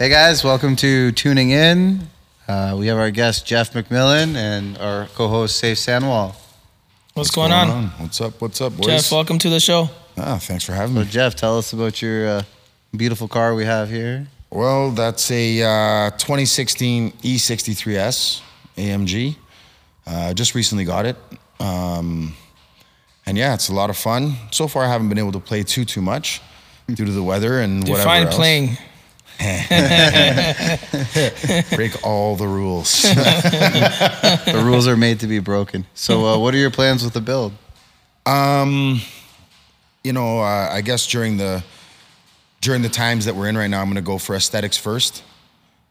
Hey guys, welcome to Tuning In. We have our guest Jeff McMillan and our co-host Safe Sanwal. What's going on? What's up, boys? Jeff, welcome to the show. Ah, thanks for having me. So Jeff, tell us about your beautiful car we have here. Well, that's a 2016 E63S AMG. Just recently got it. And yeah, it's a lot of fun. So far, I haven't been able to play too much due to the weather and whatever else. Define playing. Break all the rules. The rules are made to be broken. So what are your plans with the build? I guess during the times that we're in right now, I'm going to go for aesthetics first.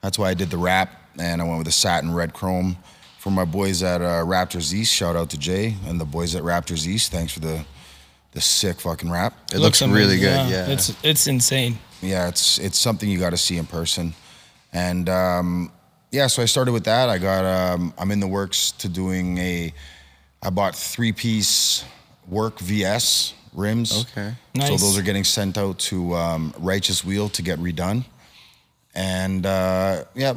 That's why I did the wrap, and I went with a satin red chrome for my boys at Raptors East. Shout out to Jay and the boys at Raptors East. Thanks for the sick fucking wrap. It looks really good. Yeah. It's insane. Yeah, it's something you got to see in person. And so I started with that. I got I'm in the works to doing I bought 3-piece Work VS rims. Okay. Nice. So those are getting sent out to Righteous Wheel to get redone. And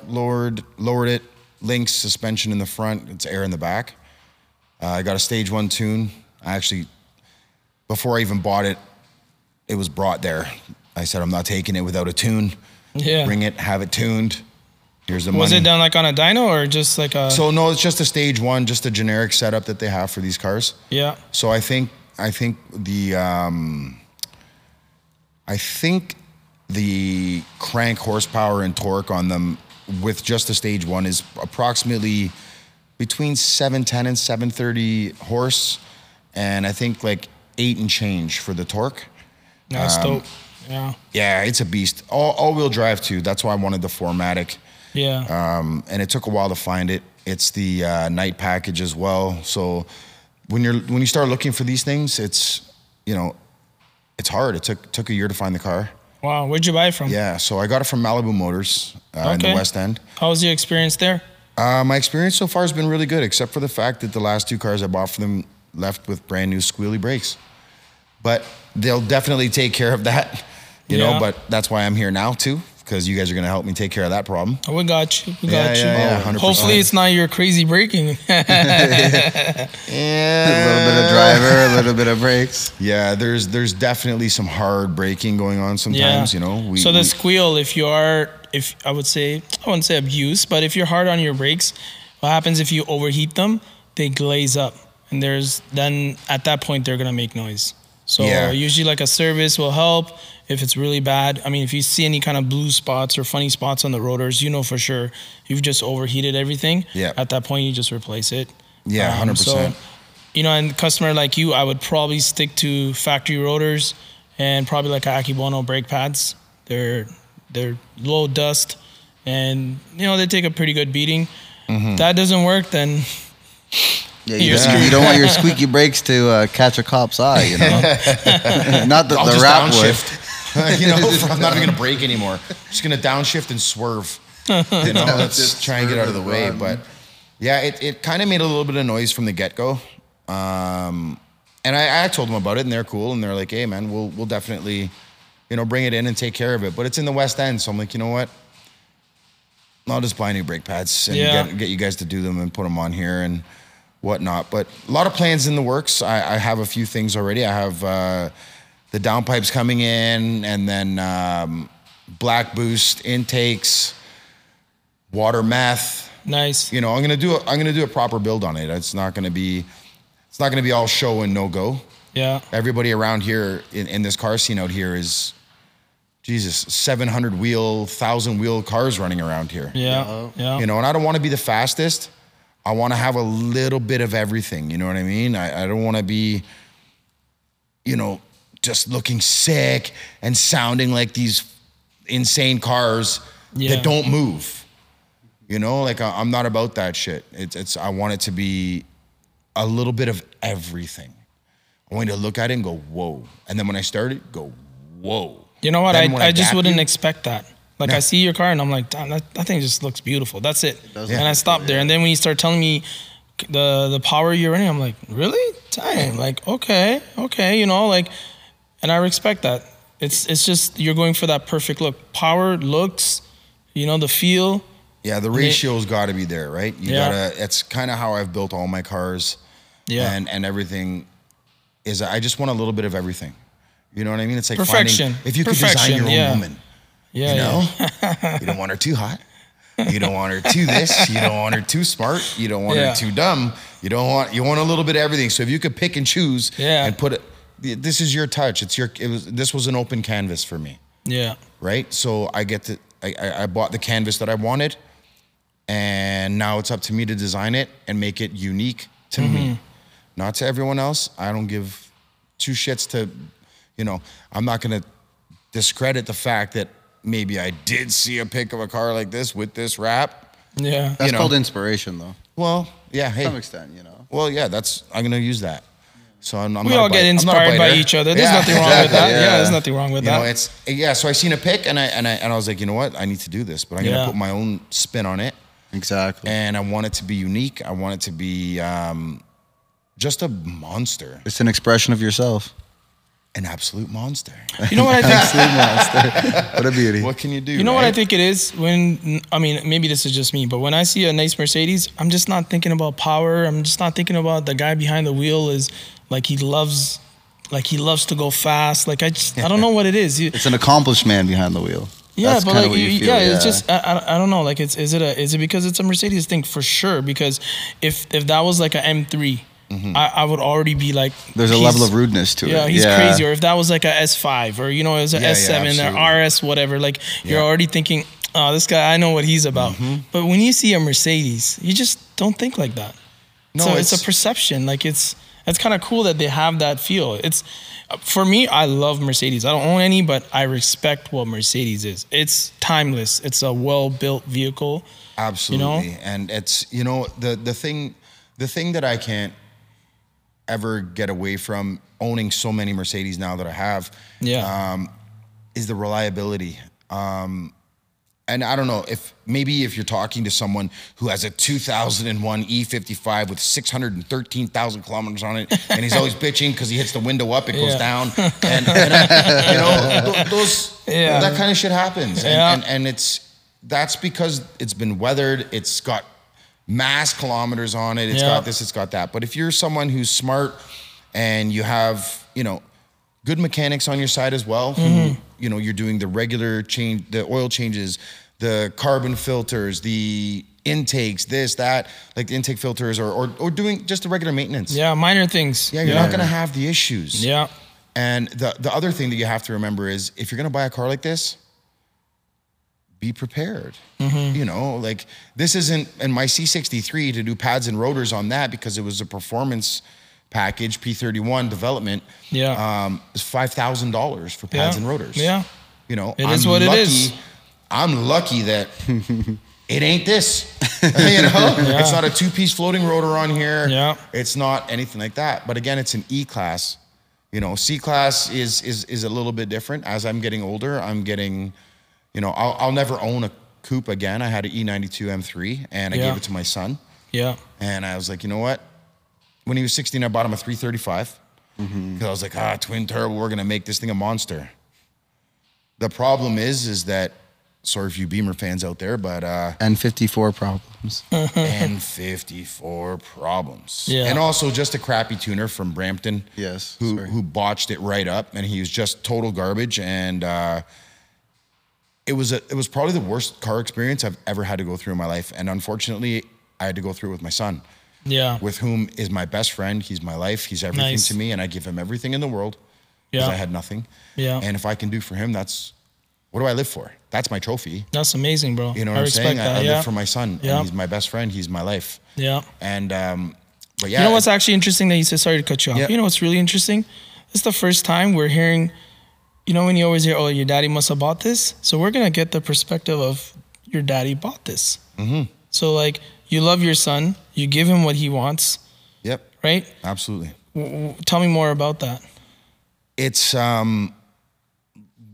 lowered it, links, suspension in the front, it's air in the back. I got a stage 1 tune. I actually, before I even bought it, it was brought there. I said, I'm not taking it without a tune. Yeah. Bring it, have it tuned. Here's the money. Was it done like on a dyno or just like a... So no, it's just a stage 1, just a generic setup that they have for these cars. Yeah. So I think the crank horsepower and torque on them with just the stage 1 is approximately between 710 and 730 horse. And I think like 8 and change for the torque. That's dope. Yeah. Yeah, it's a beast. All-wheel drive, too. That's why I wanted the 4MATIC. Yeah. And it took a while to find it. It's the night package as well. So when you start looking for these things, it's hard. It took a year to find the car. Wow. Where'd you buy it from? Yeah. So I got it from Malibu Motors in the West End. How was your experience there? My experience so far has been really good, except for the fact that the last 2 cars I bought for them left with brand new squealy brakes. But they'll definitely take care of that. You know, but that's why I'm here now too, because you guys are going to help me take care of that problem. Oh, we got you. Yeah, 100%. Hopefully it's not your crazy braking. Yeah. A little bit of driver, a little bit of brakes. Yeah, there's definitely some hard braking going on sometimes, you know. So the squeal, I wouldn't say abuse, but if you're hard on your brakes, what happens if you overheat them? They glaze up. And then at that point, they're going to make noise. So usually like a service will help if it's really bad. I mean, if you see any kind of blue spots or funny spots on the rotors, you know for sure you've just overheated everything. Yeah. At that point, you just replace it. Yeah, 100%. So, and customer like you, I would probably stick to factory rotors and probably like Akibono brake pads. They're low dust and, they take a pretty good beating. Mm-hmm. If that doesn't work, then... Yeah, you don't want your squeaky brakes to catch a cop's eye, Not that the wrap would. I'm not even going to brake anymore. I'm just going to downshift and swerve. Let's try and get out of the way. But yeah, it kind of made a little bit of noise from the get-go. And I told them about it, and they're cool. And they're like, hey, man, we'll definitely, bring it in and take care of it. But it's in the West End, so I'm like, you know what? I'll just buy new brake pads and get you guys to do them and put them on here and whatnot. But a lot of plans in the works. I have a few things already. I have the downpipes coming in, and then black boost intakes, water meth. Nice. I'm gonna do a proper build on it. It's not gonna be all show and no go. Yeah. Everybody around here in this car scene out here is, Jesus, 700 wheel, 1,000 wheel cars running around here. Yeah. Yeah. And I don't want to be the fastest. I want to have a little bit of everything. You know what I mean? I don't want to be, just looking sick and sounding like these insane cars that don't move. I'm not about that shit. I want it to be a little bit of everything. I want you to look at it and go, whoa. And then when I start it, go, whoa. You know what? I just wouldn't expect that. Like, no. I see your car and I'm like, damn, that thing just looks beautiful. That's it. And I stop there. And then when you start telling me the power you're running, I'm like, really? Damn. Like, okay. And I respect that. It's just, you're going for that perfect look. Power, looks, you know, the feel. Yeah, the ratio's got to be there, right? You gotta. It's kind of how I've built all my cars. Yeah, and everything is. I just want a little bit of everything. You know what I mean? It's like perfection. Finding, if you could design your own woman, you know, you don't want her too hot. You don't want her too this. You don't want her too smart. You don't want her too dumb. You don't want. You want a little bit of everything. So if you could pick and choose and put it, this is your touch. It's your. It was. This was an open canvas for me. Yeah. Right. So I get to. I bought the canvas that I wanted. And now it's up to me to design it and make it unique to me, not to everyone else. I don't give two shits to, you know, I'm not going to discredit the fact that maybe I did see a pic of a car like this with this wrap. Yeah. That's called inspiration, though. Well, yeah. Hey. To some extent, you know. Well, yeah, that's, I'm going to use that. So I'm we all get inspired by each other. There's nothing wrong with that. Yeah. There's nothing wrong with that. You know, it's, so I seen a pic and I was like, you know what? I need to do this, but I'm going to put my own spin on it. Exactly. And I want it to be unique. I want it to be just a monster. It's an expression of yourself. An absolute monster. You know what I think? Absolute monster. What a beauty. What can you do? You know what I think it is? When, I mean, maybe this is just me, but when I see a nice Mercedes, I'm just not thinking about power. I'm just not thinking about the guy behind the wheel is like he loves to go fast. Like I don't know what it is. It's an accomplished man behind the wheel. Yeah, that's but like, you feel, it's just I don't know. Like, it's is it because it's a Mercedes thing for sure? Because if that was like an M3, I would already be like, there's a level of rudeness to it. Yeah, he's crazy. Or if that was like a S5, or you know, it was an S7 or RS, whatever. Like you're already thinking, oh, this guy, I know what he's about. But when you see a Mercedes, you just don't think like that. No, so it's a perception. Like it's kind of cool that they have that feel. It's. For me, I love Mercedes. I don't own any, but I respect what Mercedes is. It's timeless. It's a well-built vehicle. Absolutely. You know? And it's, you know, the thing that I can't ever get away from owning so many Mercedes now that I have is the reliability. And I don't know if maybe if you're talking to someone who has a 2001 E55 with 613,000 kilometers on it, and he's always bitching because he hits the window up, it goes down, and you know those that kind of shit happens, and that's because it's been weathered, it's got mass kilometers on it, it's got this, it's got that. But if you're someone who's smart and you have good mechanics on your side as well, who, you know, you're doing the regular change, the oil changes, the carbon filters, the intakes, this, that, like the intake filters, or doing just the regular maintenance. Yeah, minor things. Yeah, you're not going to have the issues. Yeah. And the other thing that you have to remember is if you're going to buy a car like this, be prepared. You know, like this isn't, and my C63 to do pads and rotors on that because it was a performance package, P31 development, is $5,000 for pads and rotors. Yeah. You know, it is what it is. I'm lucky that it ain't this. You know, it's not a two-piece floating rotor on here. Yeah. It's not anything like that. But again, it's an E-class. You know, C-class is a little bit different. As I'm getting older, I'm getting, you know, I'll never own a coupe again. I had an E92 M3 and I gave it to my son. Yeah. And I was like, you know what? When he was 16, I bought him a 335 because I was like, twin turbo, we're gonna make this thing a monster. The problem is that, sorry if you Beamer fans out there, but N54 problems. N54 problems. Yeah. And also just a crappy tuner from Brampton. Yes. Who botched it right up, and he was just total garbage. And it was probably the worst car experience I've ever had to go through in my life. And unfortunately, I had to go through it with my son. Yeah. With whom is my best friend. He's my life. He's everything to me. And I give him everything in the world because I had nothing. Yeah. And if I can do for him, that's, what do I live for? That's my trophy. That's amazing, bro. You know what I'm saying? That. I live for my son. Yeah. And he's my best friend. He's my life. Yeah. And, but yeah. You know what's actually interesting that you said, sorry to cut you off. Yeah. You know what's really interesting? It's the first time we're hearing, you know, when you always hear, oh, your daddy must have bought this. So we're going to get the perspective of your daddy bought this. So like, you love your son. You give him what he wants. Yep. Right? Absolutely. Tell me more about that. It's,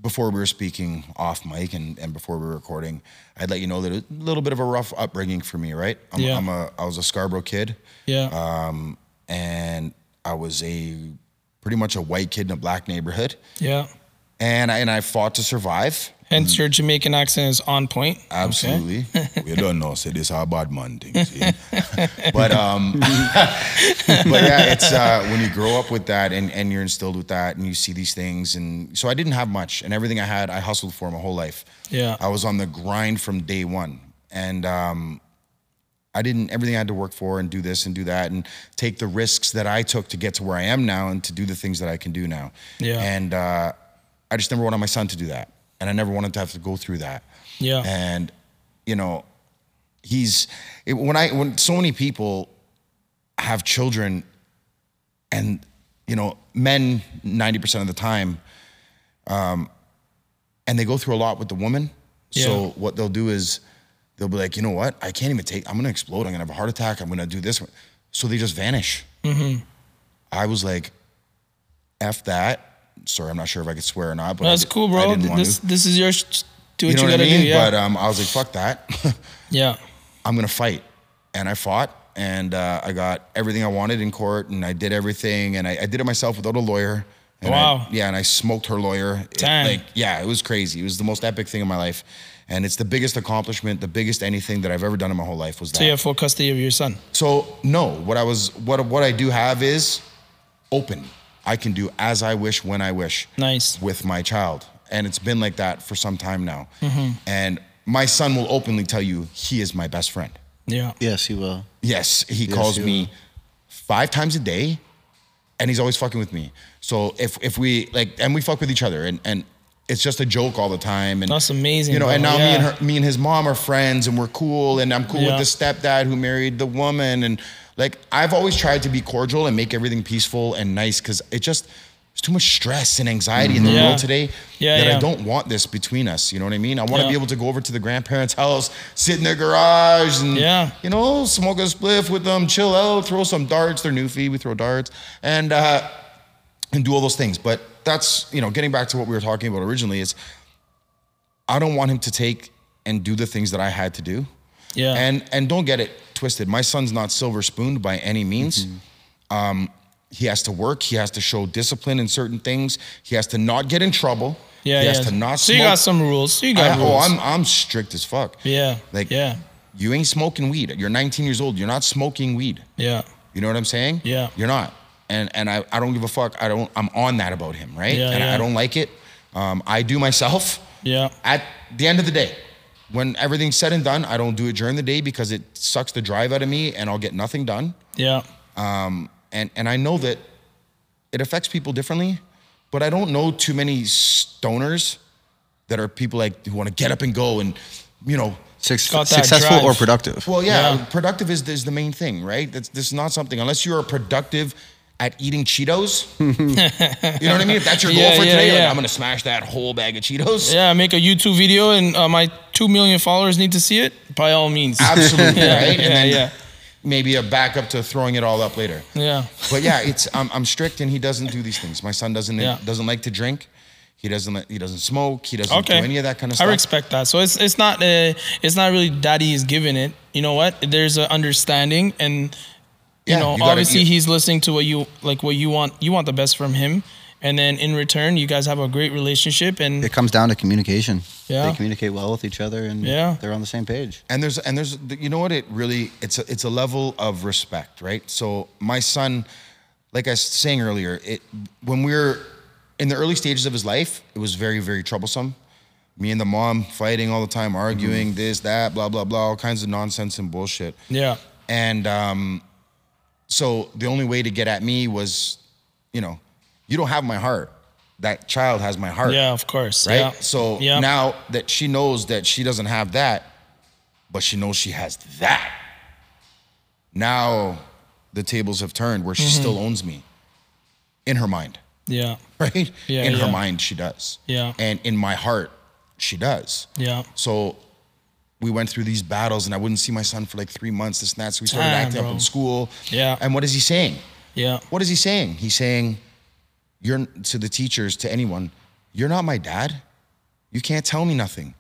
before we were speaking off mic and before we were recording, I'd let you know that it was a little bit of a rough upbringing for me, right? I was a Scarborough kid. Yeah. And I was pretty much a white kid in a black neighborhood. Yeah. And I fought to survive. Hence your Jamaican accent is on point. Absolutely. Okay. We don't know, so this is our bad man thing, see? But yeah, it's when you grow up with that and you're instilled with that and you see these things, and so I didn't have much, and everything I had I hustled for my whole life. Yeah. I was on the grind from day one. And everything I had to work for and do this and do that and take the risks that I took to get to where I am now and to do the things that I can do now. Yeah. And I just never wanted my son to do that. And I never wanted to have to go through that. Yeah. And, you know, when so many people have children and, you know, men 90% of the time, and they go through a lot with the woman. Yeah. So what they'll do is, they'll be like, you know what? I can't even take, I'm going to explode. I'm going to have a heart attack. I'm going to do this. So they just vanish. Mm-hmm. I was like, F that. Sorry, I'm not sure if I could swear or not. But no, that's cool, bro. This is your, do what you got to do. Yeah. But I was like, fuck that. Yeah. I'm going to fight. And I fought. And I got everything I wanted in court. And I did everything. And I did it myself without a lawyer. And wow. And I smoked her lawyer. Damn. It was crazy. It was the most epic thing in my life. And it's the biggest accomplishment, the biggest anything that I've ever done in my whole life was that. So you have full custody of your son? So no, what I do have is open. I can do as I wish, when I wish. Nice. With my child. And it's been like that for some time now. Mm-hmm. And my son will openly tell you he is my best friend. Yeah. Yes, he will. Yes, he calls me 5 times a day and he's always fucking with me. So if we and we fuck with each other and it's just a joke all the time. And that's amazing. You know, bro. And now me and his mom are friends and we're cool, and I'm cool with the stepdad who married the woman. And I've always tried to be cordial and make everything peaceful and nice, because there's too much stress and anxiety in the world today that I don't want this between us. You know what I mean? I want to be able to go over to the grandparents' house, sit in their garage and, you know, smoke a spliff with them, chill out, throw some darts. They're Newfie, we throw darts and do all those things. But that's, you know, getting back to what we were talking about originally, is I don't want him to take and do the things that I had to do. Yeah. And don't get it twisted. My son's not silver spooned by any means. Mm-hmm. He has to work. He has to show discipline in certain things. He has to not get in trouble. Yeah. He has to not smoke. So you got some rules. Oh, I'm strict as fuck. Yeah. You ain't smoking weed. You're 19 years old. You're not smoking weed. Yeah. You know what I'm saying? Yeah. You're not. And I don't give a fuck. I'm on that about him, right? Yeah, and I don't like it. I do myself. Yeah. At the end of the day, when everything's said and done, I don't do it during the day because it sucks the drive out of me and I'll get nothing done. Yeah. And I know that it affects people differently, but I don't know too many stoners that are people who want to get up and go and, you know, successful drive. Or productive. Well, productive is the main thing, right? This is not something, unless you're a productive at eating Cheetos. You know what I mean? If that's your goal for today, I'm going to smash that whole bag of Cheetos. Yeah, make a YouTube video and my 2 million followers need to see it, by all means. Absolutely, right? And then maybe a backup to throwing it all up later. Yeah. But yeah, I'm strict and he doesn't do these things. My son doesn't like to drink. He doesn't smoke. He doesn't do any of that kind of stuff. I respect that. So it's not really daddy is giving it. You know what? There's an understanding and... You know, obviously he's listening to what you want. You want the best from him. And then in return, you guys have a great relationship, and it comes down to communication. Yeah. They communicate well with each other and they're on the same page. And there's you know what, it's a level of respect, right? So my son, like I was saying earlier, when we were in the early stages of his life, it was very, very troublesome. Me and the mom fighting all the time, arguing this, that, blah, blah, blah, all kinds of nonsense and bullshit. Yeah. And, so the only way to get at me was, you know, you don't have my heart. That child has my heart. Yeah, of course. Right? Yeah. So now that she knows that she doesn't have that, but she knows she has that, now the tables have turned where she still owns me. In her mind. Yeah. Right? Yeah, in her mind, she does. Yeah. And in my heart, she does. Yeah. So... we went through these battles and I wouldn't see my son for 3 months, this and that. So we started acting up in school. Yeah. And what is he saying? Yeah. What is he saying? He's saying, to the teachers, to anyone, you're not my dad. You can't tell me nothing.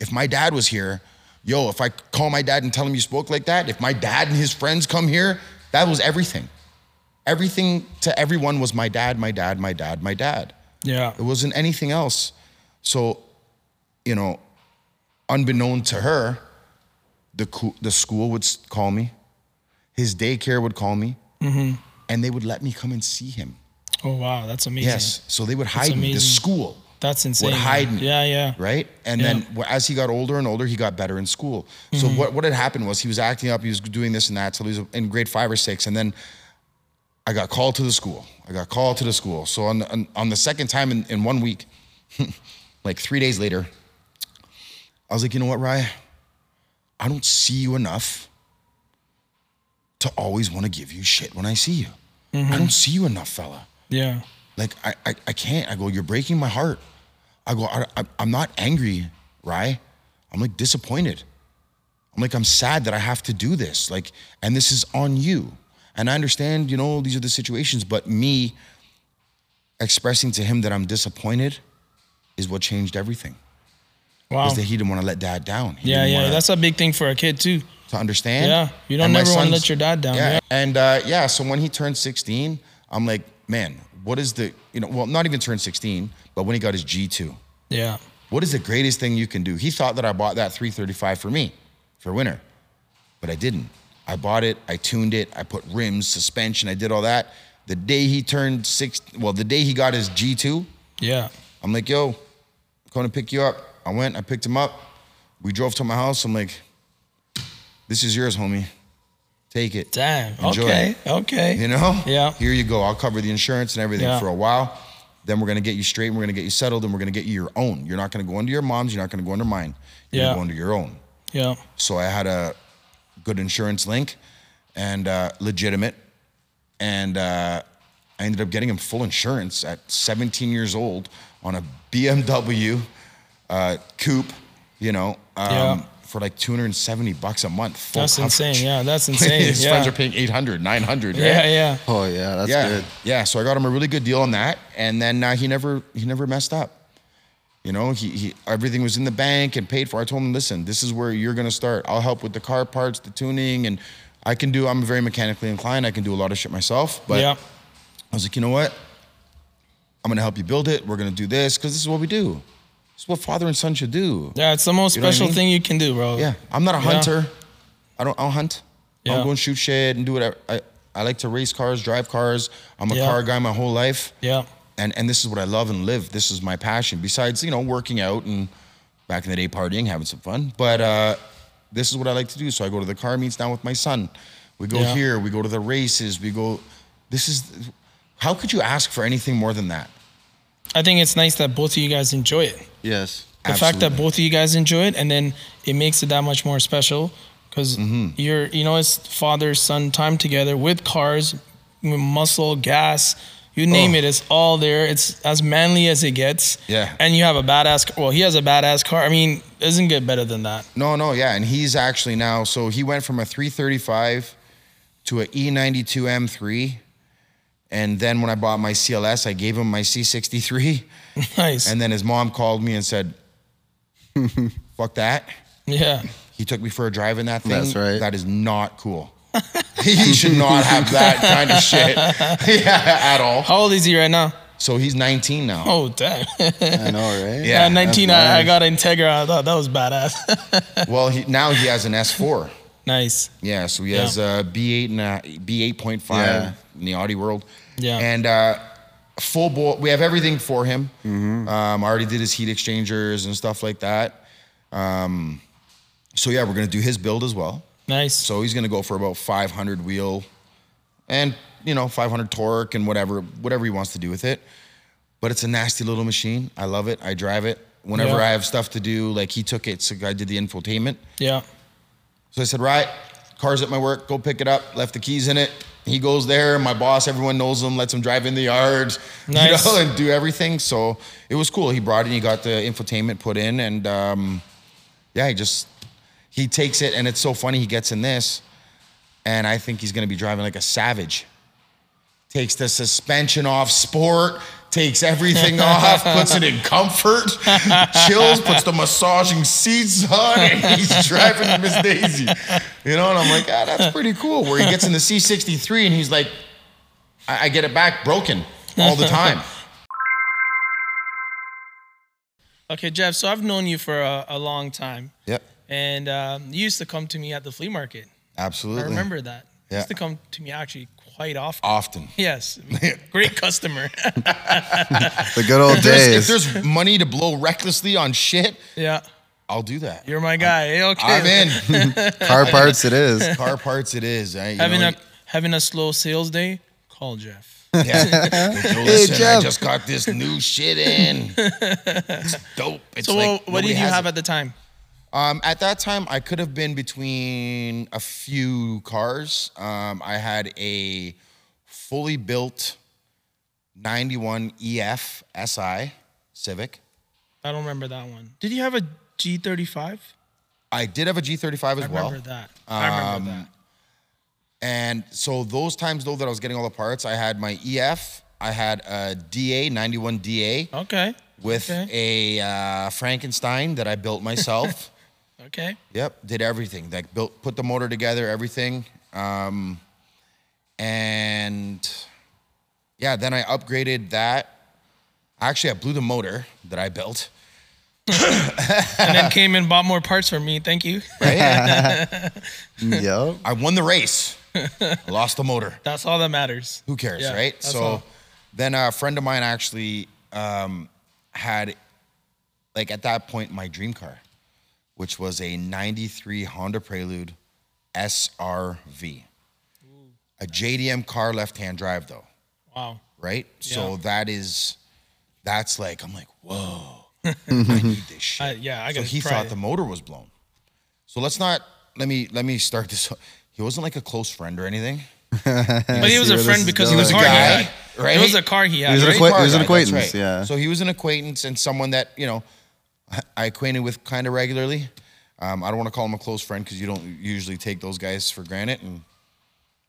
If my dad was here, if I call my dad and tell him you spoke like that, if my dad and his friends come here, that was everything. Everything to everyone was my dad, my dad, my dad, my dad. Yeah. It wasn't anything else. So you know, unbeknown to her, the school would call me, his daycare would call me, mm-hmm. and they would let me come and see him. Oh, wow. That's amazing. Yes. So they would hide me. The school. That's insane. Would hide me. Yeah, yeah. Right? And then as he got older and older, he got better in school. Mm-hmm. So what had happened was he was acting up. He was doing this and that till he was in grade 5 or 6. And then I got called to the school. So on the second time in 1 week, like 3 days later, I was like, you know what, Raya? I don't see you enough to always want to give you shit when I see you. Mm-hmm. I don't see you enough, fella. Yeah. Like, I can't. I go, you're breaking my heart. I go, I'm not angry, Rye. I'm, like, disappointed. I'm, like, I'm sad that I have to do this. Like, and this is on you. And I understand, you know, these are the situations, but me expressing to him that I'm disappointed is what changed everything. Wow. Because he didn't want to let dad down. Yeah. That's a big thing for a kid, too. To understand. Yeah. You don't ever want to let your dad down. Yeah. And, so when he turned 16, I'm like, man, what is the, not even turned 16, but when he got his G2. Yeah. What is the greatest thing you can do? He thought that I bought that 335 for me for winter, but I didn't. I bought it. I tuned it. I put rims, suspension. I did all that. The day he turned six, the day he got his G2. Yeah. I'm like, yo, I'm going to pick you up. I went, I picked him up. We drove to my house. I'm like, this is yours, homie. Take it. Damn. Enjoy. Okay. You know? Yeah. Here you go. I'll cover the insurance and everything for a while. Then we're going to get you straight and we're going to get you settled and we're going to get you your own. You're not going to go under your mom's. You're not going to go under mine. You're going to go under your own. Yeah. So I had a good insurance link and legitimate. And I ended up getting him full insurance at 17 years old on a BMW coupe, for like $270 a month. Full coverage. Insane. Yeah, that's insane. His friends are paying 800, 900. Yeah, right? Yeah. Oh yeah, that's good. Yeah, so I got him a really good deal on that, and then he never messed up. You know, he everything was in the bank and paid for. I told him, listen, this is where you're gonna start. I'll help with the car parts, the tuning, and I'm very mechanically inclined. I can do a lot of shit myself. But I was like, you know what? I'm gonna help you build it. We're gonna do this because this is what we do. It's what father and son should do. Yeah, it's the most special thing you can do, bro. Yeah, I'm not a hunter. I'll hunt. Yeah. I'll go and shoot shit and do whatever. I like to race cars, drive cars. I'm a car guy my whole life. Yeah. And this is what I love and live. This is my passion. Besides, working out and back in the day partying, having some fun. But this is what I like to do. So I go to the car meets now with my son. We go here. We go to the races. We go. How could you ask for anything more than that? I think it's nice that both of you guys enjoy it. Yes. The fact that both of you guys enjoy it, and then it makes it that much more special because you're, it's father, son time together with cars, with muscle, gas, you name it. It's all there. It's as manly as it gets. Yeah. And you have a badass, he has a badass car. I mean, doesn't get better than that. No. Yeah. And he's actually now, so he went from a 335 to an E92 M3. And then when I bought my CLS, I gave him my C63. Nice. And then his mom called me and said, fuck that. Yeah. He took me for a drive in that thing. That's right. That is not cool. He should not have that kind of shit at all. How old is he right now? So he's 19 now. Oh, damn. I know, right? Yeah. At 19, nice. I got an Integra. I thought that was badass. Now he has an S4. Nice. Yeah. So he has a B8 and a B8.5 in the Audi world. Yeah. And full bore, we have everything for him. Mm-hmm. I already did his heat exchangers and stuff like that. We're going to do his build as well. Nice. So he's going to go for about 500 wheel and, 500 torque and whatever he wants to do with it. But it's a nasty little machine. I love it. I drive it. Whenever I have stuff to do, like he took it, so I did the infotainment. Yeah. So I said, right, car's at my work, go pick it up, left the keys in it. He goes there, my boss, everyone knows him, lets him drive in the yard, nice. And do everything. So it was cool. He brought it, he got the infotainment put in, and he takes it, and it's so funny, he gets in this, and I think he's gonna be driving like a savage. Takes the suspension off sport, takes everything off, puts it in comfort, chills, puts the massaging seats on, and he's driving Miss Daisy. And I'm like, that's pretty cool. Where he gets in the C63 and he's like, I get it back broken all the time. Okay, Jeff, so I've known you for a long time. Yep. And you used to come to me at the flea market. Absolutely. I remember that. Yeah. You used to come to me actually quite often. Often. Yes. Great customer. The good old days. If there's money to blow recklessly on shit, yeah, I'll do that. You're my guy. I'm in. Car parts it is. Car parts it is. Right? Having a slow sales day, call Jeff. Yeah. Listen, hey, Jeff. I just got this new shit in. It's dope. It's so like, what did you have at the time? At that time, I could have been between a few cars. I had a fully built 91 EF SI Civic. I don't remember that one. Did you have a G35? I did have a G35 as well. I remember that. I remember that. And so those times, though, that I was getting all the parts, I had my EF, I had a DA, 91 DA. Okay. With a Frankenstein that I built myself. Okay. Yep, did everything. Like, built, put the motor together, everything. And, yeah, then I upgraded that. Actually, I blew the motor that I built. And then came and bought more parts for me. Thank you. Right? Yep. I won the race. I lost the motor. That's all that matters. Who cares, yeah, right? So then a friend of mine actually had, like, at that point, my dream car, which was a 93 Honda Prelude SRV. Ooh. A JDM car, left-hand drive, though. Wow. Right? Yeah. So that's like, I'm like, whoa. I need this shit. Yeah, I got. So he thought the motor was blown. So let me start this. He wasn't like a close friend or anything. But he was a friend because he was a guy, right? It was a car he had. He was an acquaintance, right. Yeah. So he was an acquaintance and someone that, you know, I acquainted with kind of regularly. I don't want to call him a close friend because you don't usually take those guys for granted.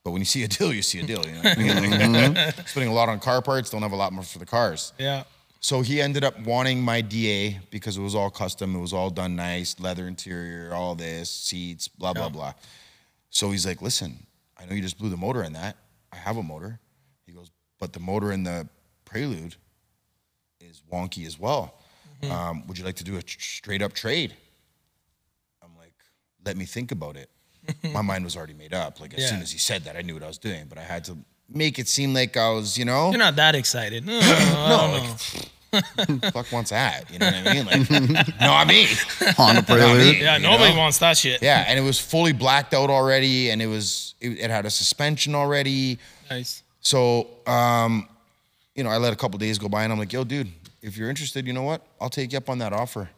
But when you see a deal, you see a deal. You know? Spending a lot on car parts, don't have a lot more for the cars. Yeah. So he ended up wanting my DA because it was all custom. It was all done nice, leather interior, all this, seats, blah, blah, blah. So he's like, listen, I know you just blew the motor in that. I have a motor. He goes, but the motor in the Prelude is wonky as well. Mm-hmm. Would you like to do a straight-up trade? I'm like, let me think about it. My mind was already made up. Like, as soon as he said that, I knew what I was doing, but I had to make it seem like I was, you know. You're not that excited. No, like, who the fuck wants that? You know what I mean? Like, no, I mean, Honda Prelude. Yeah, nobody wants that shit. Yeah, and it was fully blacked out already, and it had a suspension already. Nice. So, you know, I let a couple days go by, and I'm like, yo, dude, if you're interested, you know what? I'll take you up on that offer.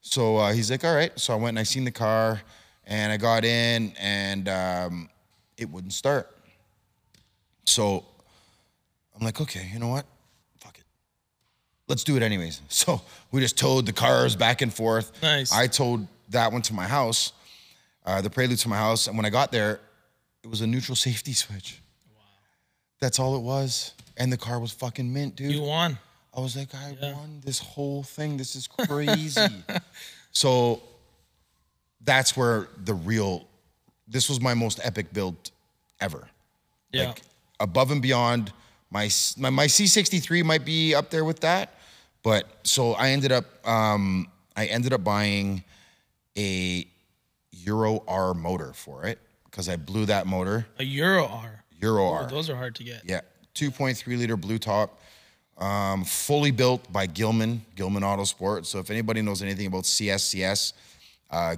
So he's like, all right. So I went and I seen the car, and I got in, and it wouldn't start. So I'm like, okay, you know what? Let's do it anyways. So we just towed the cars back and forth. Nice. I towed that one to my house, the Prelude to my house. And when I got there, it was a neutral safety switch. Wow. That's all it was. And the car was fucking mint, dude. You won. I was like, I won this whole thing. This is crazy. So that's where this was my most epic build ever. Yeah. Like, above and beyond. My C63 might be up there with that, but so I ended up buying a Euro R motor for it because I blew that motor. A Euro R. Euro R. Those are hard to get. Yeah, 2.3 liter blue top, fully built by Gilman Auto Sports. So if anybody knows anything about CSCS,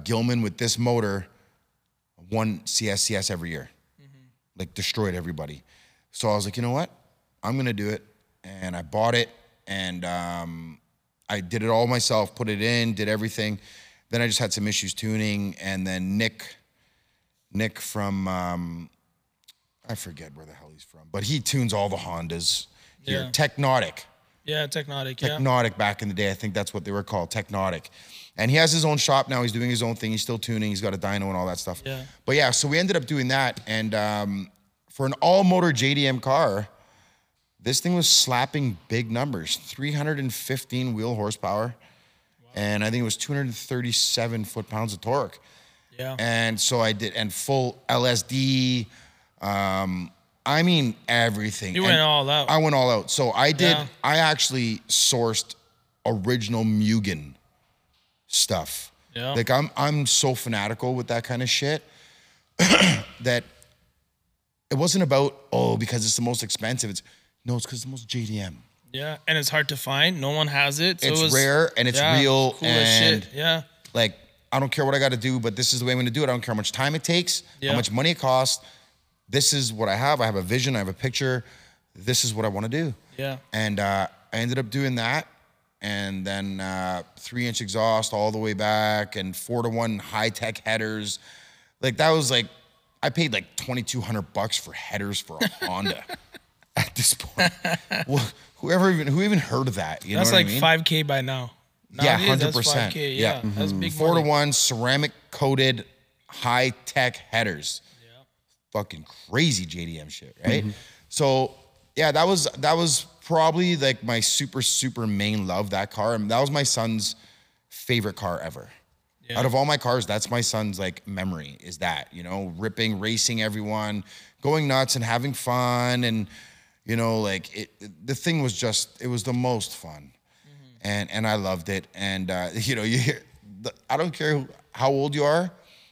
Gilman with this motor won CSCS every year, like destroyed everybody. So I was like, you know what? I'm going to do it, and I bought it, and I did it all myself, put it in, did everything. Then I just had some issues tuning, and then Nick from, I forget where the hell he's from, but he tunes all the Hondas here. Yeah. Technotic. Yeah, Technotic, yeah. Technotic back in the day, I think that's what they were called, Technotic. And he has his own shop now, he's doing his own thing, he's still tuning, he's got a dyno and all that stuff. Yeah. But yeah, so we ended up doing that, and for an all-motor JDM car, this thing was slapping big numbers, 315 wheel horsepower, wow, and I think it was 237 foot-pounds of torque. Yeah. And so I did, and full LSD, I mean everything. You went all out. I went all out. So I actually sourced original Mugen stuff. Yeah. Like I'm so fanatical with that kind of shit that it wasn't about, oh, because it's the most expensive. It's no, it's because it's the most JDM. Yeah, and it's hard to find. No one has it. So it's rare and it's real. Cool and shit. Yeah. Like, I don't care what I got to do, but this is the way I'm going to do it. I don't care how much time it takes, how much money it costs. This is what I have. I have a vision. I have a picture. This is what I want to do. Yeah. And I ended up doing that. And then 3-inch exhaust all the way back and 4-to-1 high-tech headers. Like, that was like, I paid like $2,200 for headers for a Honda at this point. Well, who even heard of that? You know what I mean? That's like 5K by now. Yeah, 100%. Yeah, that's big. 4-to-1 ceramic coated high tech headers. Yeah, fucking crazy JDM shit, right? So yeah, that was probably like my super main love, that car. I mean, that was my son's favorite car ever. Yeah. Out of all my cars, that's my son's like memory, is that, you know, ripping, racing everyone, going nuts and having fun, and you know, like the thing was just, it was the most fun. And I loved it. And, you know, I don't care how old you are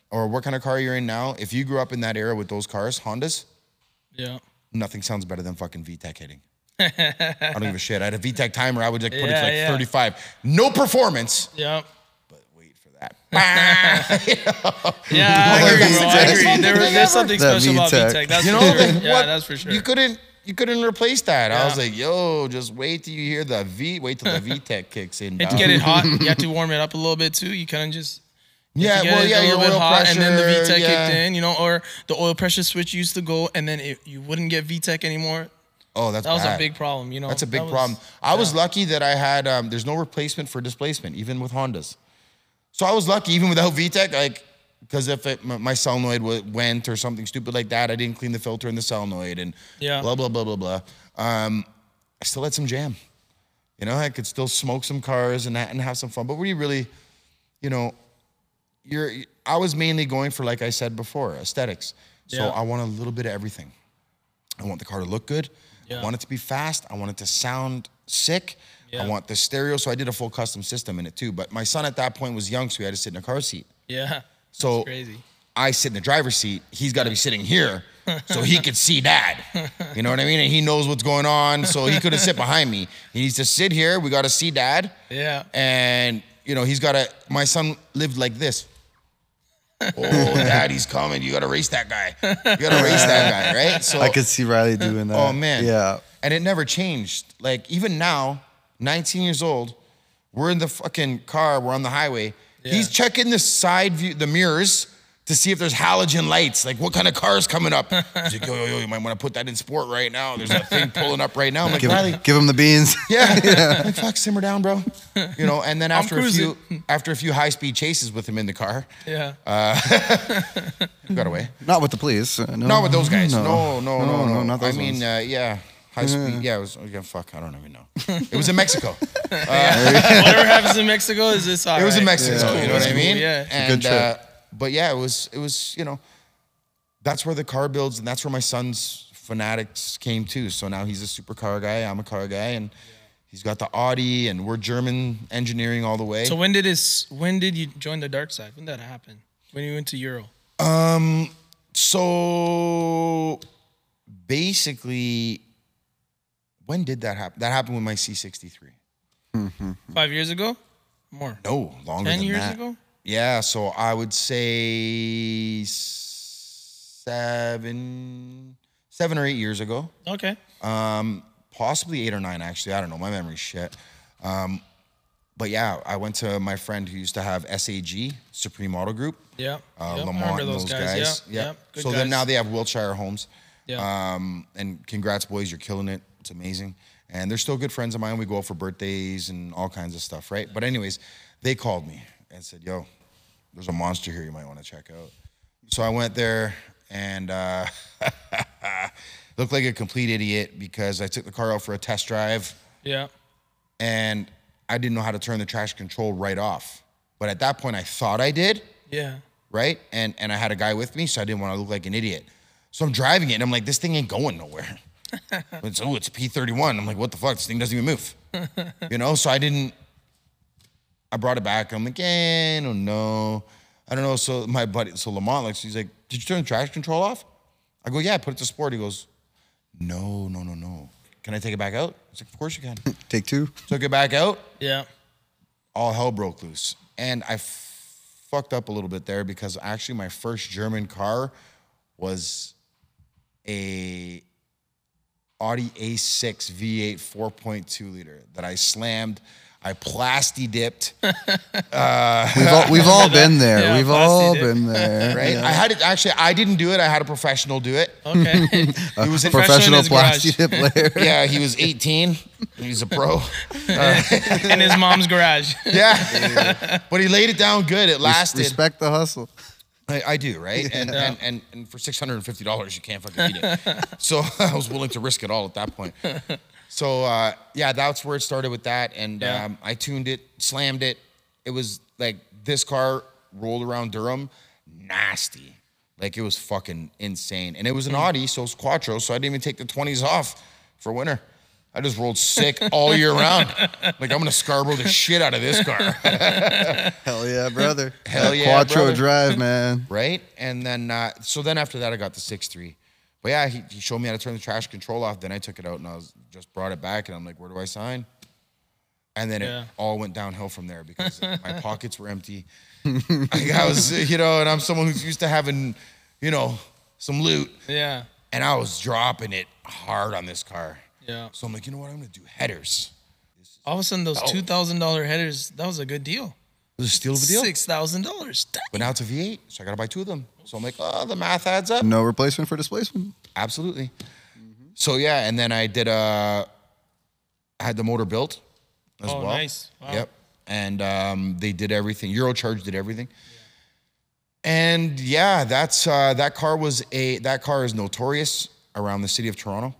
or what kind of car you're in now. If you grew up in that era with those cars, Hondas, nothing sounds better than fucking VTEC hitting. I don't give a shit. I had a VTEC timer. I would like put it to like 35. No performance. Yep. But wait for that. I agree. There's something special about VTEC. That's, you know, for sure. Like, yeah, that's for sure. You couldn't replace that. Yeah. I was like, yo, just wait till you hear the wait till the VTEC kicks in. You had to get it hot. You had to warm it up a little bit too. You kind of just, your oil pressure, and then the VTEC kicked in, you know, or the oil pressure switch used to go, and then you wouldn't get VTEC anymore. Oh, that was a big problem, you know. That's a big problem. I was lucky that I had, there's no replacement for displacement, even with Hondas. So I was lucky, even without VTEC, like, because if my solenoid went or something stupid like that, I didn't clean the filter in the solenoid and blah, blah, blah, blah, blah. I still had some jam. You know, I could still smoke some cars and have some fun. But were you really, you know, I was mainly going for, like I said before, aesthetics. So I want a little bit of everything. I want the car to look good. Yeah. I want it to be fast. I want it to sound sick. Yeah. I want the stereo. So I did a full custom system in it too. But my son at that point was young, so he had to sit in a car seat. Yeah. So crazy. I sit in the driver's seat. He's got to be sitting here so he could see dad. You know what I mean? And he knows what's going on, so he couldn't sit behind me. He needs to sit here. We got to see dad. Yeah. And, you know, he's got to – my son lived like this. Oh, daddy's coming. You got to race that guy. You got to race that guy, right? So I could see Riley doing that. Oh, man. Yeah. And it never changed. Like, even now, 19 years old, we're in the fucking car. We're on the highway. Yeah. He's checking the side view, the mirrors, to see if there's halogen lights. Like, what kind of car is coming up? He's like, yo, you might want to put that in sport right now. There's that thing pulling up right now. I'm like, give him the beans. Yeah. I'm like, fuck, simmer down, bro. You know, and then after a few high-speed chases with him in the car. Yeah. Got away. Not with the police. No. Not with those guys. No, not those ones. Yeah. High speed, it was, fuck, I don't even know. It was in Mexico. Whatever happens in Mexico is this all right. It was in Mexico, cool, you know what I mean? Yeah. And, good trip. But yeah, it was, you know, that's where the car builds, and that's where my son's fanatics came too. So now he's a super car guy, I'm a car guy, and he's got the Audi, and we're German engineering all the way. So when did you join the dark side? When did that happen? When you went to Euro? So basically... When did that happen? That happened with my C63. 5 years ago? More. No, longer than that. 10 years ago? Yeah, so I would say seven or 8 years ago. Okay. Possibly 8 or 9, actually. I don't know. My memory's shit. But yeah, I went to my friend who used to have SAG, Supreme Auto Group. Yeah. Lamont and those guys. Yeah. Good so guys. Then now they have Wiltshire Homes. Yeah. And congrats, boys. You're killing it. It's amazing. And they're still good friends of mine. We go out for birthdays and all kinds of stuff, right? But anyways, they called me and said, yo, there's a monster here you might want to check out. So I went there and looked like a complete idiot because I took the car out for a test drive. Yeah. And I didn't know how to turn the traction control right off. But at that point, I thought I did. Yeah. Right? And I had a guy with me, so I didn't want to look like an idiot. So I'm driving it, and I'm like, this thing ain't going nowhere. It's a P31. I'm like, what the fuck? This thing doesn't even move. You know, so I didn't. I brought it back. I'm like, eh, I don't know. So my buddy, Lamont, like, he's like, did you turn the traction control off? I go, yeah, I put it to sport. He goes, no. Can I take it back out? I was like, of course you can. Take two. Took it back out. Yeah. All hell broke loose. And I fucked up a little bit there because actually my first German car was a Audi A6 V8 4.2 liter that I slammed. I plasti dipped. We've all been there. Yeah, we've all been there. Right? Yeah. I had it. Actually, I didn't do it. I had a professional do it. Okay. He was a professional plasti dip player. Yeah, he was 18. He's a pro. In his mom's garage. Yeah. But he laid it down good. It lasted. Respect the hustle. I do, right? Yeah. And for $650, you can't fucking beat it. So I was willing to risk it all at that point. So, yeah, that's where it started with that. And yeah. I tuned it, slammed it. It was like this car rolled around Durham, nasty. Like it was fucking insane. And it was an Audi, so it was quattro. So I didn't even take the 20s off for winter. I just rolled sick all year round. Like I'm going to Scarborough the shit out of this car. Hell yeah, brother. Hell that yeah, quattro brother. Drive, man. Right? And then, so then after that, I got the 6.3. But yeah, he showed me how to turn the traction control off. Then I took it out and I just brought it back. And I'm like, where do I sign? And then it all went downhill from there because my pockets were empty. I was, and I'm someone who's used to having, some loot. Yeah. And I was dropping it hard on this car. Yeah. So I'm like, you know what? I'm going to do headers. All of a sudden, those $2,000 headers, that was a good deal. It was a steal of a deal. $6,000. But now it's a V8, so I got to buy two of them. So I'm like, oh, the math adds up. No replacement for displacement. Absolutely. Mm-hmm. So, yeah, and then I had the motor built as well. Oh, nice. Wow. Yep. And they did everything. Eurocharge did everything. Yeah. And, yeah, that's that car is notorious around the city of Toronto.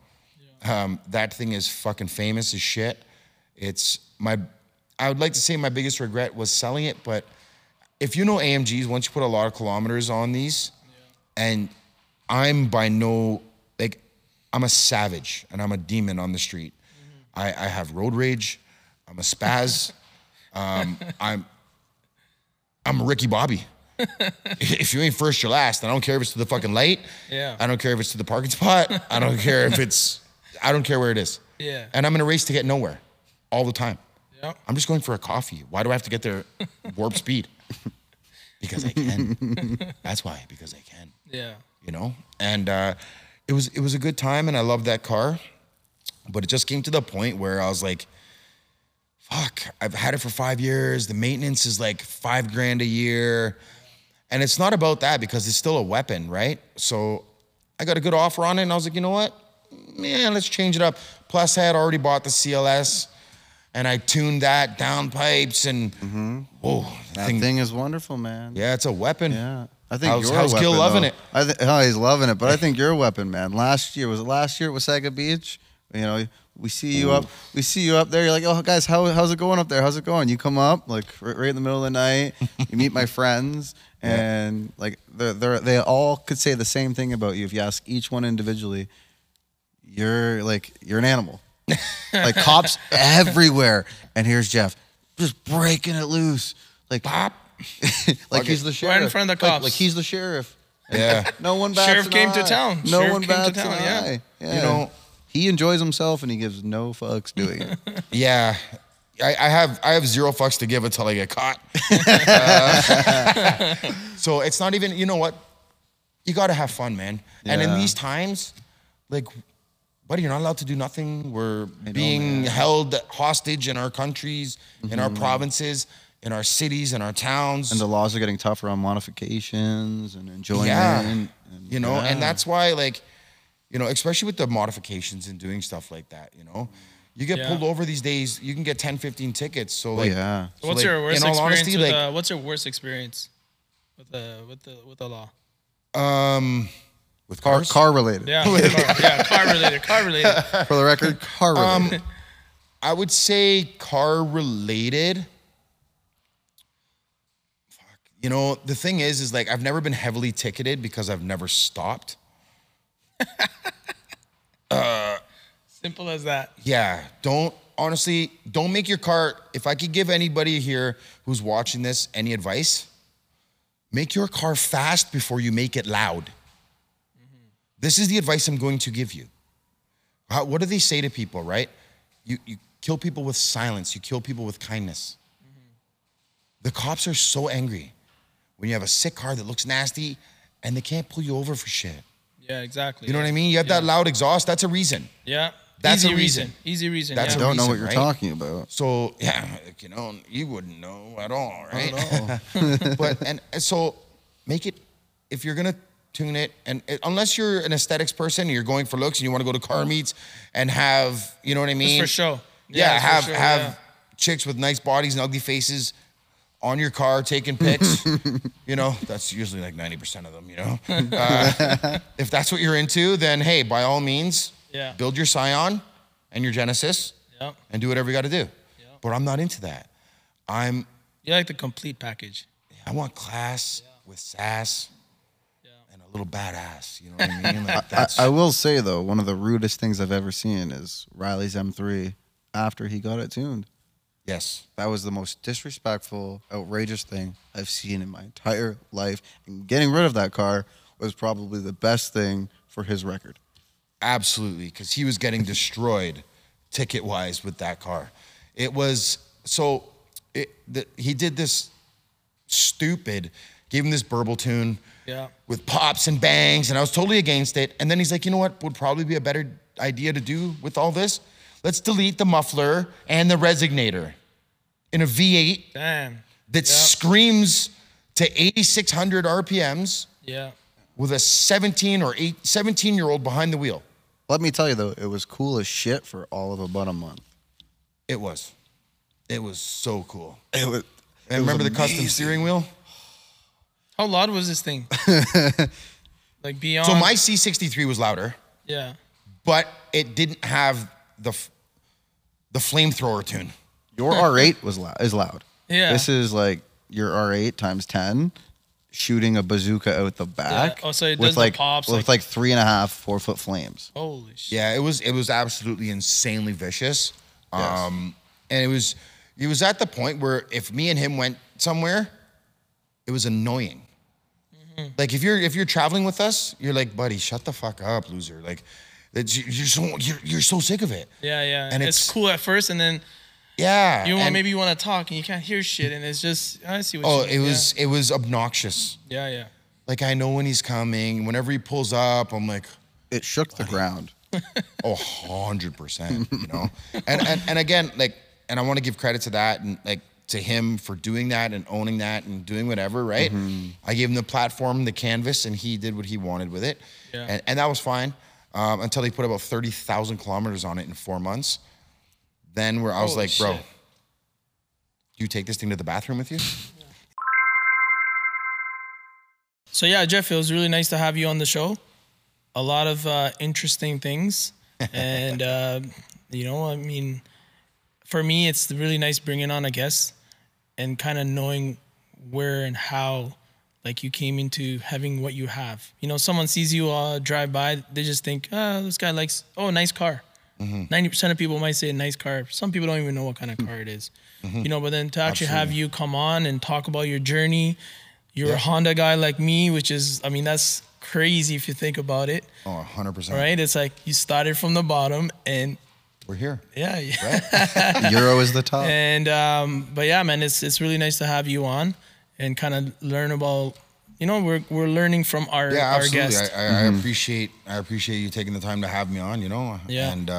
Yeah. That thing is fucking famous as shit. It's I would like to say my biggest regret was selling it, but if you know AMGs, once you put a lot of kilometers on these, and I'm a savage and I'm a demon on the street. Mm-hmm. I have road rage. I'm a spaz. I'm Ricky Bobby. If you ain't first, you're last. And I don't care if it's to the fucking light. Yeah. I don't care if it's to the parking spot. I don't care if it's, I don't care where it is. Yeah. And I'm in a race to get nowhere all the time. Yep. I'm just going for a coffee. Why do I have to get there warp speed? Because I can. That's why. Because I can. Yeah. And it was a good time, and I loved that car. But it just came to the point where I was like, "Fuck! I've had it for 5 years. The maintenance is like $5,000 a year, and it's not about that because it's still a weapon, right?" So I got a good offer on it, and I was like, "You know what? Man, let's change it up." Plus, I had already bought the CLS. And I tuned that downpipes and that thing is wonderful, man. Yeah, it's a weapon. Yeah, I think how's Gil loving it? He's loving it, but I think you're a weapon, man. Last year it was Saga Beach. We see you up. We see you up there. You're like, oh guys, how's it going up there? How's it going? You come up like right in the middle of the night. You meet my friends, and like they all could say the same thing about you if you ask each one individually. You're an animal. Like cops everywhere, and here's Jeff just breaking it loose, like pop, like he's the sheriff. Right in front of the cops, like he's the sheriff. Yeah, no one bats sheriff an came eye. To town. No sheriff one came bats to town. Yeah. Yeah, he enjoys himself and he gives no fucks doing it. Yeah, I have zero fucks to give until I get caught. So it's not even you got to have fun, man. Yeah. And in these times, like. Buddy, you're not allowed to do nothing. We're being held hostage in our countries, in our provinces, in our cities, in our towns. And the laws are getting tougher on modifications and enjoyment. Yeah, and that's why, like, especially with the modifications and doing stuff like that, you get pulled over these days. You can get 10, 15 tickets. So, like, So what's your worst experience? Honesty, with, what's your worst experience with the law? With cars? Car related. Yeah, car related. For the record, car related. I would say car related. Fuck. The thing is like I've never been heavily ticketed because I've never stopped. Simple as that. Yeah. Don't honestly, don't make your car, if I could give anybody here who's watching this any advice, make your car fast before you make it loud. Mm-hmm. This is the advice I'm going to give you. What do they say to people, right? You kill people with silence. You kill people with kindness. Mm-hmm. The cops are so angry when you have a sick car that looks nasty and they can't pull you over for shit. Yeah, exactly. You know what I mean? You have that loud exhaust. That's a reason. Yeah. That's a reason. Easy reason. That's a reason, know what you're talking about. So, yeah, you wouldn't know at all, right? Not at all. and so make it, if you're going to tune it, and unless you're an aesthetics person and you're going for looks and you want to go to car meets and have, you know what I mean? Just for show. Yeah, have chicks with nice bodies and ugly faces on your car taking pics. You know, that's usually like 90% of them, you know? If that's what you're into, then hey, by all means, build your Scion and your Genesis and do whatever you got to do. But I'm not into that. You like the complete package. I want class with sass and a little badass. You know what I mean? Like that's... I will say, though, one of the rudest things I've ever seen is Riley's M3 after he got it tuned. Yes. That was the most disrespectful, outrageous thing I've seen in my entire life. And getting rid of that car was probably the best thing for his record. Absolutely, because he was getting destroyed ticket-wise with that car. It was, he did this stupid, gave him this burble tune with pops and bangs, and I was totally against it. And then he's like, you know what would probably be a better idea to do with all this? Let's delete the muffler and the resonator in a V8 that screams to 8,600 RPMs. Yeah. With a 17-year-old behind the wheel. Let me tell you, though, it was cool as shit for all of about a month. It was. It was so cool. It was. And remember the custom steering wheel? How loud was this thing? Like beyond. So my C63 was louder. Yeah. But it didn't have the flamethrower tune. Your R8 is loud. Yeah. This is like your R8 times 10. Shooting a bazooka out the back so it with like pops, with like 3.5, 4 foot flames. Holy shit! Yeah, it was absolutely insanely vicious, and it was at the point where if me and him went somewhere, it was annoying. Mm-hmm. Like if you're traveling with us, you're like, buddy, shut the fuck up, loser. Like you're so sick of it. Yeah, yeah. And it's cool at first, and then. Yeah. Maybe you want to talk and you can't hear shit and it's just, I see what you mean. It was obnoxious. Yeah, yeah. Like I know when he's coming, whenever he pulls up, I'm like. It shook the ground. 100%, you know? And again, like, and I want to give credit to that and like to him for doing that and owning that and doing whatever, right? Mm-hmm. I gave him the platform, the canvas, and he did what he wanted with it. Yeah. And that was fine until he put about 30,000 kilometers on it in 4 months. Then where I was like, bro, you take this thing to the bathroom with you? Yeah. So yeah, Jeff, it was really nice to have you on the show. A lot of interesting things. And, you know, I mean, for me, it's really nice bringing on a guest and kind of knowing where and how, like, you came into having what you have. You know, someone sees you drive by, they just think, this guy likes, nice car. 90% of people might say a nice car. Some people don't even know what kind of car it is, you know. But then to actually have you come on and talk about your journey, you're a Honda guy like me, which is, I mean, that's crazy if you think about it. 100%. Right? It's like you started from the bottom and we're here. Yeah, yeah. Right? Euro is the top. And but yeah, man, it's really nice to have you on and kind of learn about. You know, we're learning from our guests. I appreciate you taking the time to have me on, you know. Yeah. And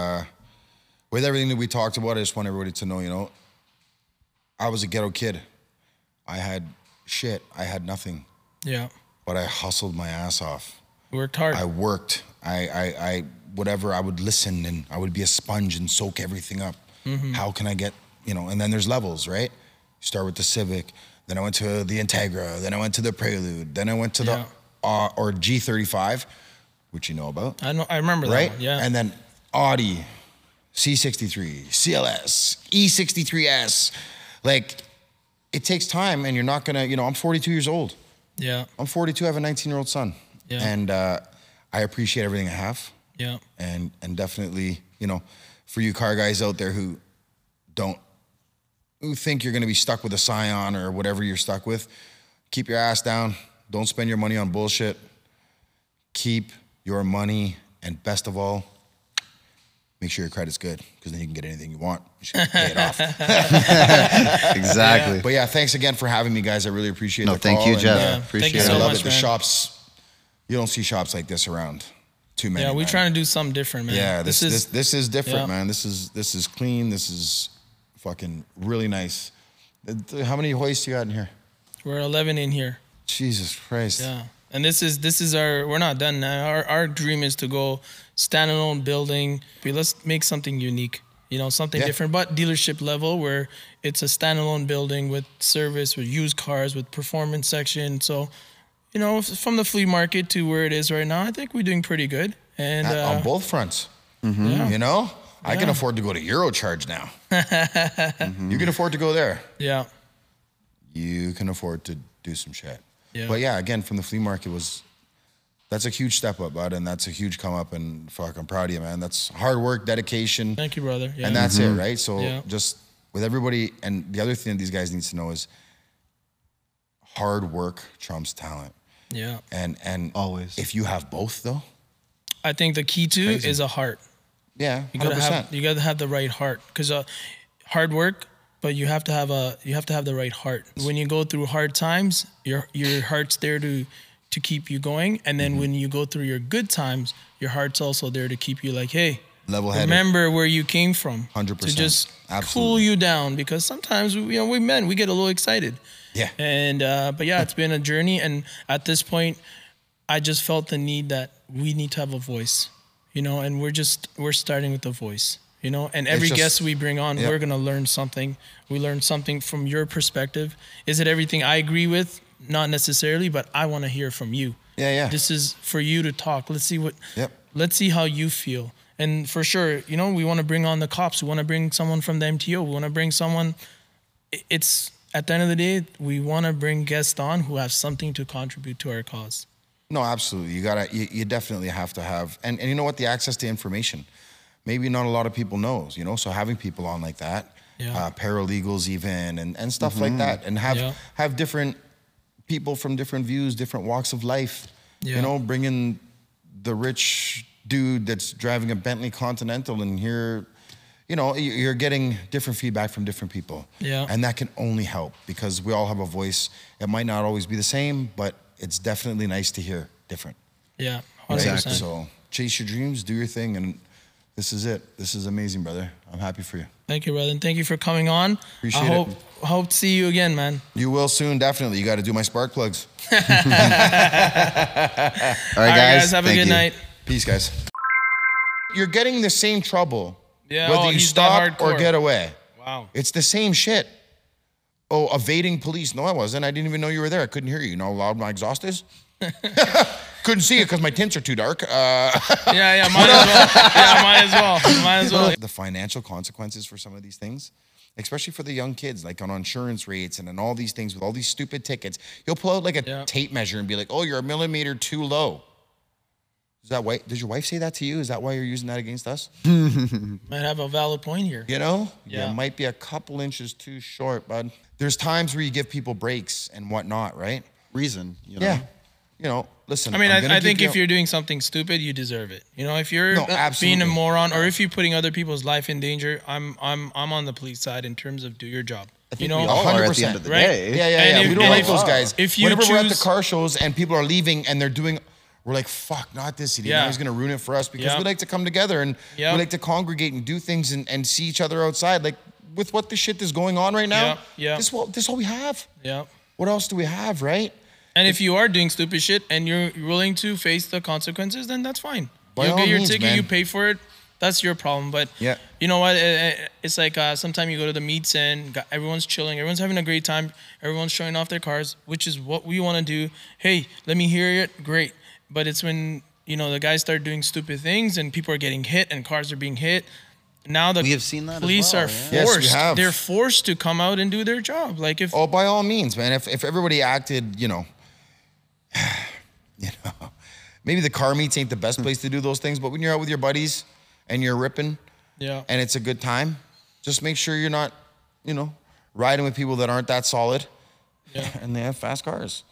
with everything that we talked about, I just want everybody to know, you know, I was a ghetto kid. I had shit. I had nothing. Yeah. But I hustled my ass off. You worked hard. I worked. I whatever, I would listen and I would be a sponge and soak everything up. Mm-hmm. How can I get, you know, and then there's levels, right? You start with the Civic. Then I went to the Integra. Then I went to the Prelude. Then I went to the or G35, which you know about. I know. I remember that one. Yeah. And then Audi, C63, CLS, E63S. Like, it takes time, and you're not gonna. You know, I'm 42 years old. Yeah. I'm 42. I have a 19-year-old son. Yeah. And I appreciate everything I have. Yeah. And definitely, you know, for you car guys out there who don't think you're going to be stuck with a Scion or whatever you're stuck with. Keep your ass down. Don't spend your money on bullshit. Keep your money, and best of all, make sure your credit's good, because then you can get anything you want. You should pay it off. Exactly. Yeah. But yeah, thanks again for having me, guys. I really appreciate it. No, thank you, Jeff. Yeah, appreciate it. I love it. The shops, you don't see shops like this around too many. Yeah, we're trying to do something different, man. Yeah, this is different, man. This is clean. This is fucking really nice. How many hoists you got in here? We're 11 in here. Jesus Christ. Yeah. And this is our, we're not done now. Our dream is to go standalone building. Let's make something unique, you know, something different, but dealership level, where it's a standalone building with service, with used cars, with performance section. So, you know, from the flea market to where it is right now, I think we're doing pretty good. And on both fronts, you know, I can afford to go to Eurocharge now. You can afford to go there. Yeah. You can afford to do some shit. Yeah. But yeah, again, from the flea market that's a huge step up, bud, and that's a huge come up, and fuck, I'm proud of you, man. That's hard work, dedication. Thank you, brother. Yeah. And that's it, right? So just with everybody, and the other thing that these guys need to know is hard work trumps talent. Yeah. And always. If you have both, though. I think the key to is a heart. Yeah, 100%. You gotta have the right heart, because hard work. But you have to have the right heart. When you go through hard times, your heart's there to keep you going. And then when you go through your good times, your heart's also there to keep you like, hey, level-headed. Remember where you came from. 100%. To just cool you down, because sometimes we men, we get a little excited. Yeah. And but yeah, it's been a journey, and at this point, I just felt the need that we need to have a voice, you know. And we're starting with the voice. You know, and every guest we bring on, we're going to learn something. We learn something from your perspective. Is it everything I agree with? Not necessarily, but I want to hear from you. Yeah, yeah. This is for you to talk. Let's see what, let's see how you feel. And for sure, you know, we want to bring on the cops. We want to bring someone from the MTO. We want to bring someone. It's, at the end of the day, we want to bring guests on who have something to contribute to our cause. No, absolutely. You definitely have to have, and you know what, the access to information. Maybe not a lot of people knows, you know, so having people on like that, paralegals even, and stuff like that, and have different people from different views, different walks of life, you know, bring in the rich dude that's driving a Bentley Continental, and here, you know, you're getting different feedback from different people. Yeah. And that can only help, because we all have a voice. It might not always be the same, but it's definitely nice to hear different. Yeah, 100%. Right? So chase your dreams, do your thing, and this is it. This is amazing, brother. I'm happy for you. Thank you, brother. And thank you for coming on. Appreciate it. I hope to see you again, man. You will soon, definitely. You got to do my spark plugs. All right, guys. Have a good night. Peace, guys. You're getting the same trouble whether you stop or get away. Wow. It's the same shit. Oh, evading police. No, I wasn't. I didn't even know you were there. I couldn't hear you. You know how loud my exhaust is? Couldn't see it because my tints are too dark. Yeah, might as well. The financial consequences for some of these things, especially for the young kids, like on insurance rates and on all these things with all these stupid tickets. You'll pull out like a tape measure and be like, oh, you're a millimeter too low. Is that why? Did your wife say that to you? Is that why you're using that against us? Might have a valid point here. You know? Yeah. You might be a couple inches too short, bud. There's times where you give people breaks and whatnot, right? Reason, you know? Yeah. You know, listen. I mean, I think if you're doing something stupid, you deserve it. You know, if you're being a moron, or if you're putting other people's life in danger, I'm on the police side in terms of do your job. You know, 100% at the end of the day. Yeah, yeah, yeah. We don't like those guys. Whenever we're at the car shows and people are leaving and they're doing, we're like, fuck, not this idiot. Now he's gonna ruin it for us, because we like to come together and we like to congregate and do things and see each other outside. Like with what the shit is going on right now. Yeah. This all we have. Yeah. What else do we have, right? And if you are doing stupid shit and you're willing to face the consequences, then that's fine. You get your ticket, man. You pay for it. That's your problem. But you know what? It's like sometimes you go to the meets and everyone's chilling. Everyone's having a great time. Everyone's showing off their cars, which is what we want to do. Hey, let me hear it. Great. But it's when, you know, the guys start doing stupid things and people are getting hit and cars are being hit. Now we have seen that police are forced. Yes, we have. They're forced to come out and do their job. Like if by all means, man. If everybody acted, you know. You know, maybe the car meets ain't the best place to do those things, but when you're out with your buddies and you're ripping and it's a good time, just make sure you're not, you know, riding with people that aren't that solid. Yeah. And they have fast cars.